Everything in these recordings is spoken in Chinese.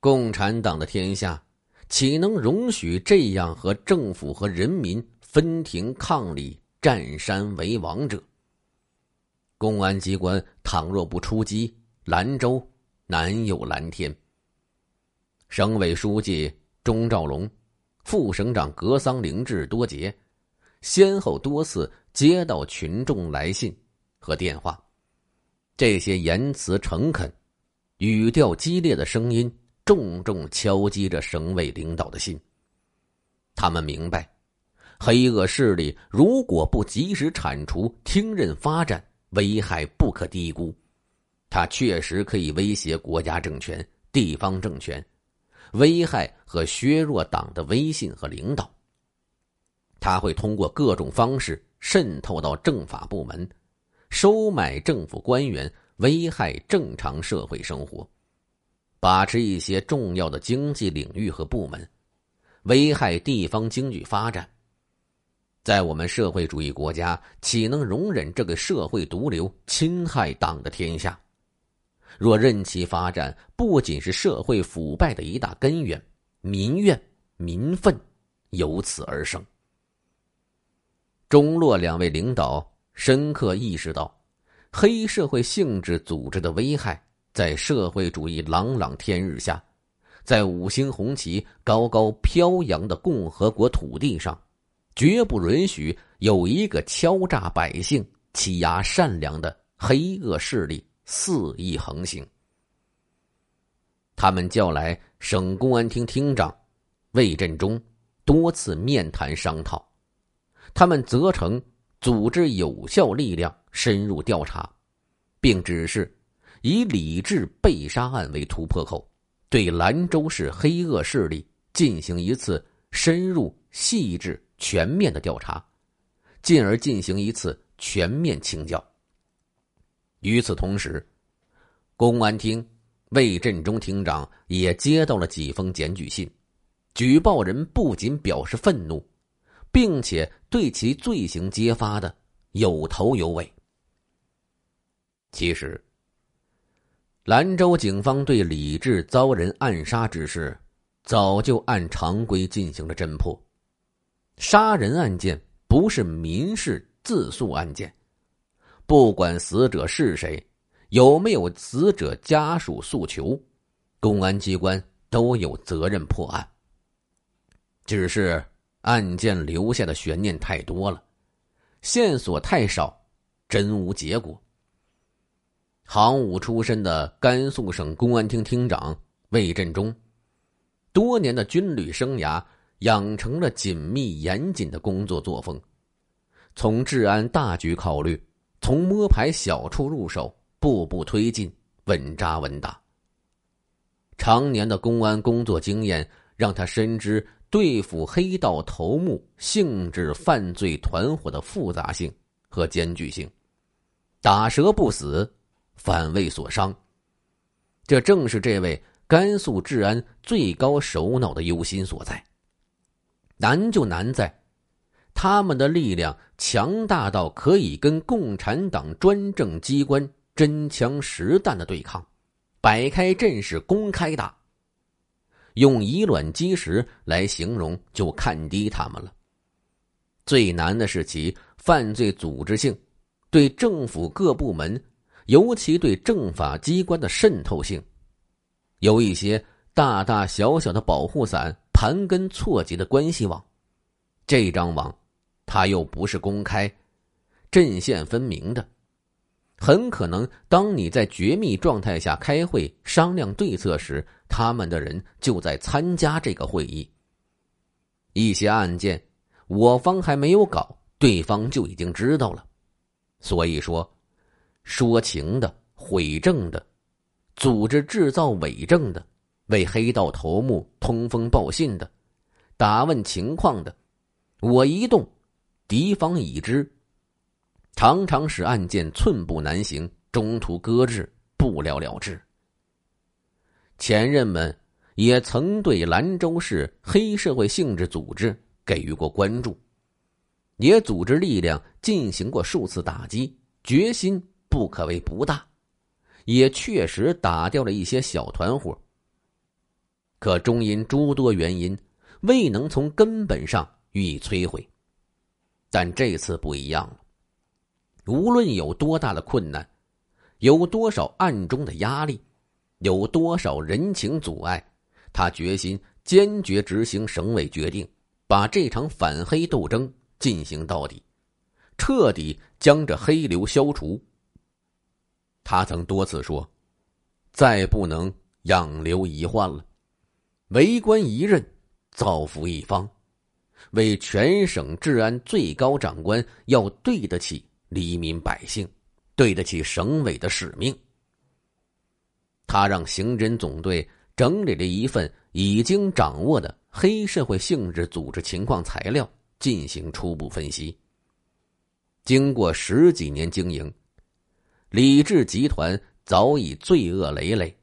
共产党的天下岂能容许这样和政府和人民分庭抗礼、占山为王者？公安机关倘若不出击，兰州难有蓝天。省委书记钟兆龙、副省长格桑凌志多杰先后多次接到群众来信和电话，这些言辞诚恳、语调激烈的声音重重敲击着省委领导的心。他们明白，黑恶势力如果不及时铲除、听任发展，危害不可低估。它确实可以威胁国家政权、地方政权，危害和削弱党的威信和领导。他会通过各种方式渗透到政法部门，收买政府官员，危害正常社会生活，把持一些重要的经济领域和部门，危害地方经济发展。在我们社会主义国家，岂能容忍这个社会毒瘤侵害党的天下？若任其发展，不仅是社会腐败的一大根源，民怨、民愤由此而生。中洛两位领导深刻意识到，黑社会性质组织的危害在社会主义朗朗天日下，在五星红旗高高飘扬的共和国土地上，绝不允许有一个敲诈百姓、欺压善良的黑恶势力肆意横行。他们叫来省公安厅厅长魏振中多次面谈商讨，他们责成组织有效力量深入调查，并指示以李志被杀案为突破口，对兰州市黑恶势力进行一次深入、细致、全面的调查，进而进行一次全面清剿。与此同时，公安厅魏振中厅长也接到了几封检举信，举报人不仅表示愤怒，并且对其罪行揭发的有头有尾。其实，兰州警方对李志遭人暗杀之事早就按常规进行了侦破。杀人案件不是民事自诉案件，不管死者是谁，有没有死者家属诉求，公安机关都有责任破案。只是案件留下的悬念太多了，线索太少，真无结果。行伍出身的甘肃省公安厅厅长魏振中，多年的军旅生涯养成了紧密严谨的工作作风。从治安大局考虑，从摸排小处入手，步步推进，稳扎稳打。常年的公安工作经验让他深知对付黑道头目性质犯罪团伙的复杂性和艰巨性，打蛇不死，反为所伤。这正是这位甘肃治安最高首脑的忧心所在。难就难在，他们的力量强大到可以跟共产党专政机关真枪实弹的对抗，摆开阵势公开打。用以卵击石来形容就看低他们了。最难的是其犯罪组织性，对政府各部门，尤其对政法机关的渗透性。有一些大大小小的保护伞盘根错节的关系网，这张网它又不是公开阵线分明的，很可能当你在绝密状态下开会商量对策时，他们的人就在参加这个会议。一些案件我方还没有搞，对方就已经知道了。所以说，说情的、毁政的、组织制造伪证的、为黑道头目通风报信的、打问情况的，我一动，敌方已知，常常使案件寸步难行，中途搁置，不了了之。前任们也曾对兰州市黑社会性质组织给予过关注，也组织力量进行过数次打击，决心不可谓不大，也确实打掉了一些小团伙。可终因诸多原因未能从根本上予以摧毁。但这次不一样了，无论有多大的困难，有多少暗中的压力，有多少人情阻碍，他决心坚决执行省委决定，把这场反黑斗争进行到底，彻底将这黑流消除。他曾多次说，再不能养留遗患了，为官一任，造福一方，为全省治安最高长官要对得起黎民百姓，对得起省委的使命。他让刑侦总队整理了一份已经掌握的黑社会性质组织情况材料进行初步分析。经过十几年经营，李志集团早已罪恶累累，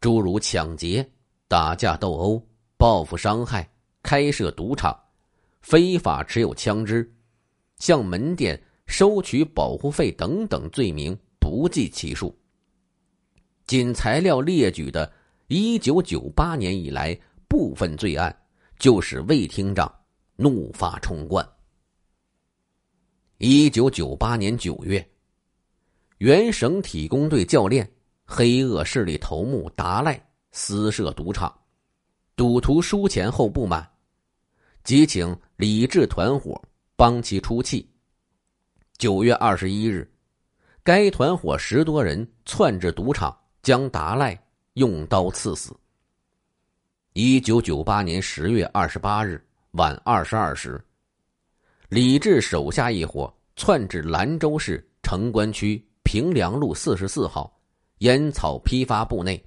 诸如抢劫、打架斗殴、报复伤害、开设赌场、非法持有枪支、向门店收取保护费等等罪名不计其数。仅材料列举的1998年以来部分罪案，就使魏厅长怒发冲冠。1998年9月，原省体工队教练、黑恶势力头目达赖私设赌场，赌徒输钱后不满，即请李志团伙帮其出气。9月21日，该团伙10多人窜至赌场，将达赖用刀刺死。1998年10月28日晚22时，李志手下一伙窜至兰州市城关区平凉路44号烟草批发部内，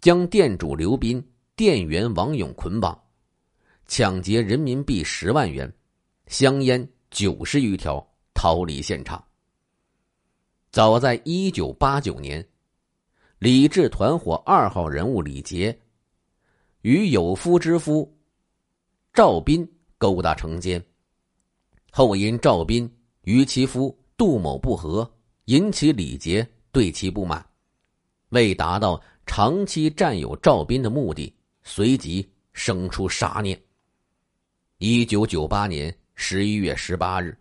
将店主刘斌、店员王勇捆绑，抢劫人民币10万元，香烟90余条，逃离现场。早在1989年，李志团伙2号人物李杰与有夫之夫赵斌勾搭成奸，后因赵斌与其夫杜某不和，引起李杰对其不满，为达到长期占有赵斌的目的，随即生出杀念。1998年11月18日，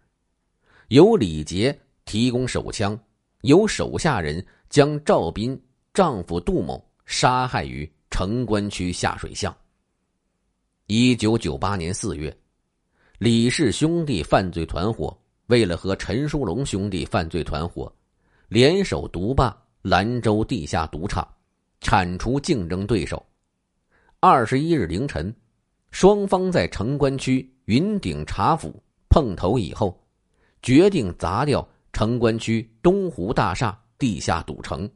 由李杰提供手枪，由手下人将赵斌丈夫杜某杀害于城关区下水巷。1998年4月，李氏兄弟犯罪团伙为了和陈书龙兄弟犯罪团伙联手独霸兰州地下赌场，铲除竞争对手。21日凌晨，双方在城关区云顶茶府碰头以后，决定砸掉城关区东湖大厦地下赌城。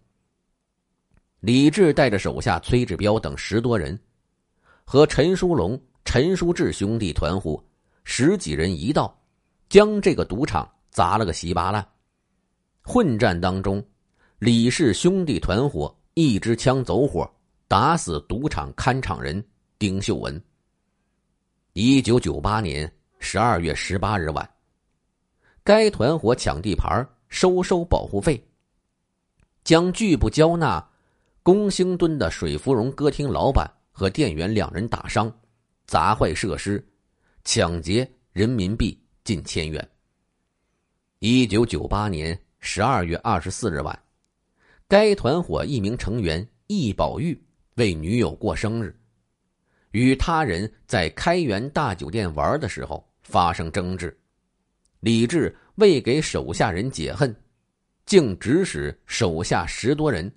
李志带着手下崔志彪等10多人，和陈书龙、陈书志兄弟团伙10几人一道，将这个赌场砸了个稀巴烂。混战当中，李氏兄弟团伙一支枪走火，打死赌场看场人丁秀文。1998年12月18日晚，该团伙抢地盘，收保护费，将拒不交纳公兴吨的水芙蓉歌厅老板和店员2人打伤，砸坏设施，抢劫人民币近1000元。1998年12月24日晚，该团伙一名成员易宝玉为女友过生日，与他人在开元大酒店玩的时候发生争执，李志为给手下人解恨，竟指使手下10多人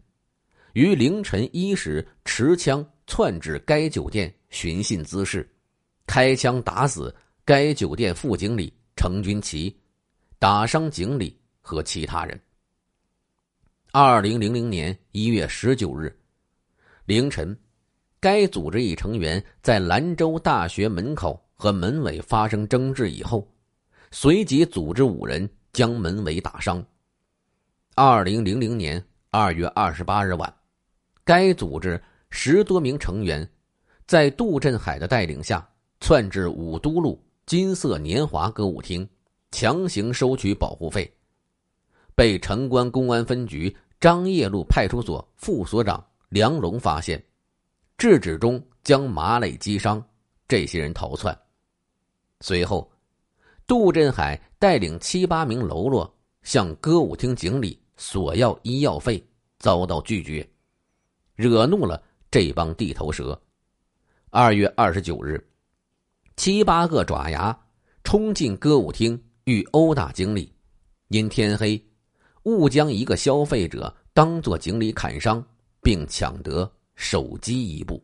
于凌晨1时持枪窜至该酒店寻衅滋事，开枪打死该酒店副经理程军旗，打伤经理和其他人。2000年1月19日凌晨，该组织一成员在兰州大学门口和门卫发生争执以后，随即组织5人将门卫打伤。2000年2月28日晚，该组织10多名成员在杜振海的带领下窜至武都路金色年华歌舞厅，强行收取保护费，被城关公安分局张掖路派出所副所长梁龙发现，制止中将马累击伤，这些人逃窜。随后，杜振海带领7、8名喽啰向歌舞厅经理索要医药费，遭到拒绝，惹怒了这帮地头蛇。2月29日，7、8个爪牙冲进歌舞厅欲殴打经理，因天黑，误将一个消费者当作经理砍伤，并抢得手机一部。